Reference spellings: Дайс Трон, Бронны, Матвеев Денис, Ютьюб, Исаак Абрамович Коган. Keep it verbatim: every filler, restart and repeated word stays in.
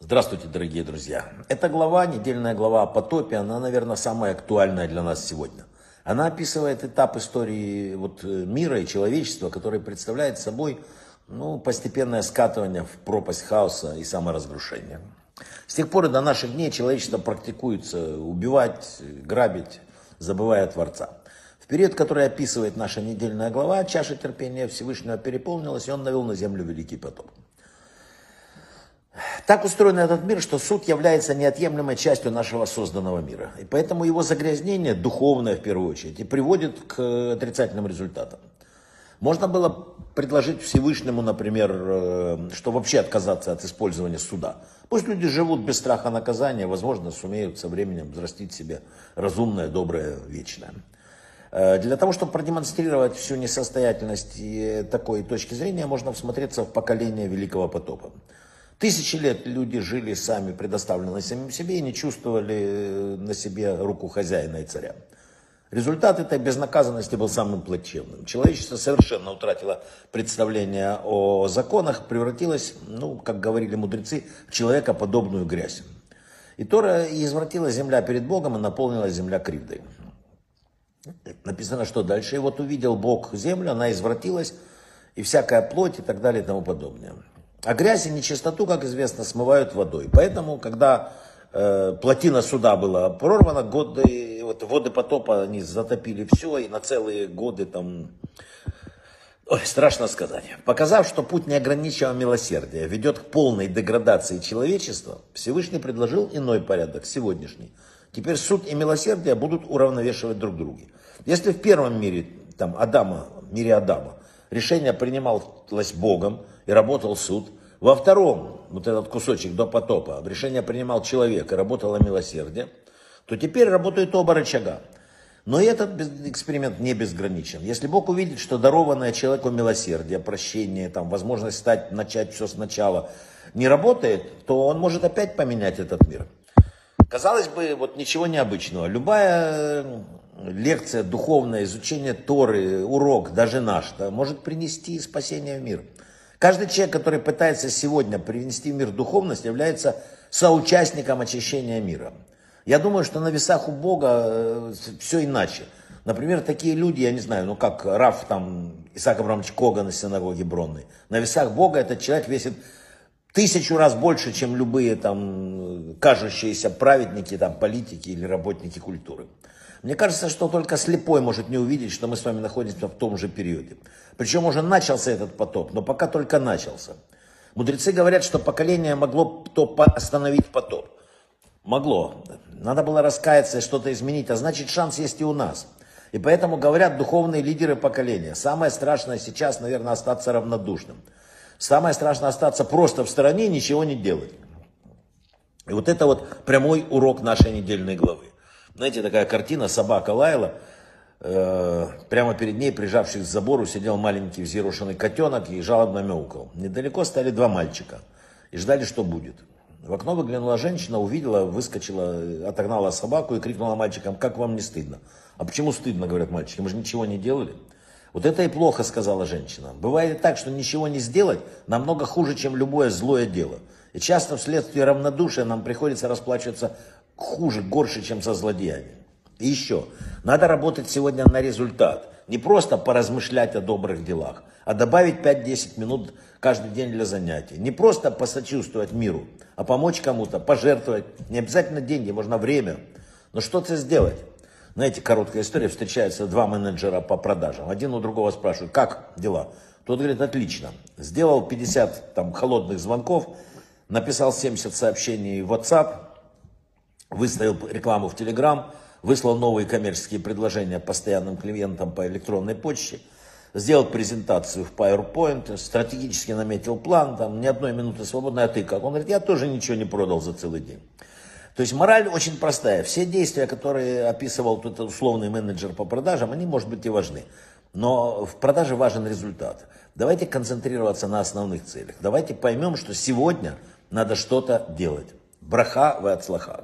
Здравствуйте, дорогие друзья! Эта глава, недельная глава о потопе, она, наверное, самая актуальная для нас сегодня. Она описывает этап истории вот, мира и человечества, который представляет собой ну, постепенное скатывание в пропасть хаоса и саморазрушение. С тех пор и до наших дней человечество практикуется убивать, грабить, забывая о Творца. В период, который описывает наша недельная глава, чаша терпения Всевышнего переполнилась, и он навел на землю великий потоп. Так устроен этот мир, что суд является неотъемлемой частью нашего созданного мира. И поэтому его загрязнение, духовное в первую очередь, и приводит к отрицательным результатам. Можно было предложить Всевышнему, например, что вообще отказаться от использования суда. Пусть люди живут без страха наказания, возможно, сумеют со временем взрастить себе разумное, доброе, вечное. Для того, чтобы продемонстрировать всю несостоятельность такой точки зрения, можно всмотреться в поколение Великого потопа. Тысячи лет люди жили сами, предоставленные самим себе, и не чувствовали на себе руку хозяина и царя. Результат этой безнаказанности был самым плачевным. Человечество совершенно утратило представление о законах, превратилось, ну, как говорили мудрецы, в человекоподобную грязь. И Тора извратила земля перед Богом, и наполнила земля кривдой. Написано, что дальше. И вот увидел Бог землю, она извратилась, и всякая плоть, и так далее, и тому подобное. А грязь и нечистоту, как известно, смывают водой. Поэтому, когда э, плотина суда была прорвана, годы, вот, воды потопа они затопили все, и на целые годы там... Ой, страшно сказать. Показав, что путь неограниченного милосердия ведет к полной деградации человечества, Всевышний предложил иной порядок, сегодняшний. Теперь суд и милосердие будут уравновешивать друг друга. Если в первом мире, там, Адама, мире Адама, решение принималось Богом и работал суд. Во втором, вот этот кусочек до потопа, решение принимал человек и работало милосердие. То теперь работают оба рычага. Но и этот эксперимент не безграничен. Если Бог увидит, что дарованное человеку милосердие, прощение, там, возможность стать, начать все сначала не работает, то он может опять поменять этот мир. Казалось бы, вот ничего необычного. Любая... лекция, духовное изучение Торы, урок, даже наш, да, может принести спасение в мир. Каждый человек, который пытается сегодня принести в мир духовность, является соучастником очищения мира. Я думаю, что на весах у Бога все иначе. Например, такие люди, я не знаю, ну как Раф, там, Исаак Абрамович Коган из синагоги Бронны. На весах Бога этот человек весит тысячу раз больше, чем любые там кажущиеся праведники, там, политики или работники культуры. Мне кажется, что только слепой может не увидеть, что мы с вами находимся в том же периоде. Причем уже начался этот потоп, но пока только начался. Мудрецы говорят, что поколение могло остановить потоп. Могло. Надо было раскаяться и что-то изменить, а значит шанс есть и у нас. И поэтому говорят духовные лидеры поколения. Самое страшное сейчас, наверное, остаться равнодушным. Самое страшное остаться просто в стороне и ничего не делать. И вот это вот прямой урок нашей недельной главы. Знаете, такая картина, собака лаяла, э, прямо перед ней, прижавшись к забору, сидел маленький взъерошенный котенок и жалобно мяукал. Недалеко стояли два мальчика и ждали, что будет. В окно выглянула женщина, увидела, выскочила, отогнала собаку и крикнула мальчикам: «Как вам не стыдно?» «А почему стыдно?» — говорят мальчики, «мы же ничего не делали». «Вот это и плохо», — сказала женщина. «Бывает так, что ничего не сделать намного хуже, чем любое злое дело. И часто вследствие равнодушия нам приходится расплачиваться хуже, горше, чем со злодеями. И еще, надо работать сегодня на результат. Не просто поразмышлять о добрых делах, а добавить пять-десять минут каждый день для занятий. Не просто посочувствовать миру, а помочь кому-то, пожертвовать. Не обязательно деньги, можно время. Но что-то сделать». Знаете, короткая история. Встречаются два менеджера по продажам. Один у другого спрашивает: «Как дела?» Тот говорит: «Отлично. Сделал пятьдесят там, холодных звонков, написал семьдесят сообщений в WhatsApp, выставил рекламу в Telegram, выслал новые коммерческие предложения постоянным клиентам по электронной почте, сделал презентацию в PowerPoint, стратегически наметил план, там ни одной минуты свободной, а ты как?» Он говорит: «Я тоже ничего не продал за целый день». То есть мораль очень простая. Все действия, которые описывал этот условный менеджер по продажам, они, может быть, и важны. Но в продаже важен результат. Давайте концентрироваться на основных целях. Давайте поймем, что сегодня надо что-то делать. Браха ве ацлаха.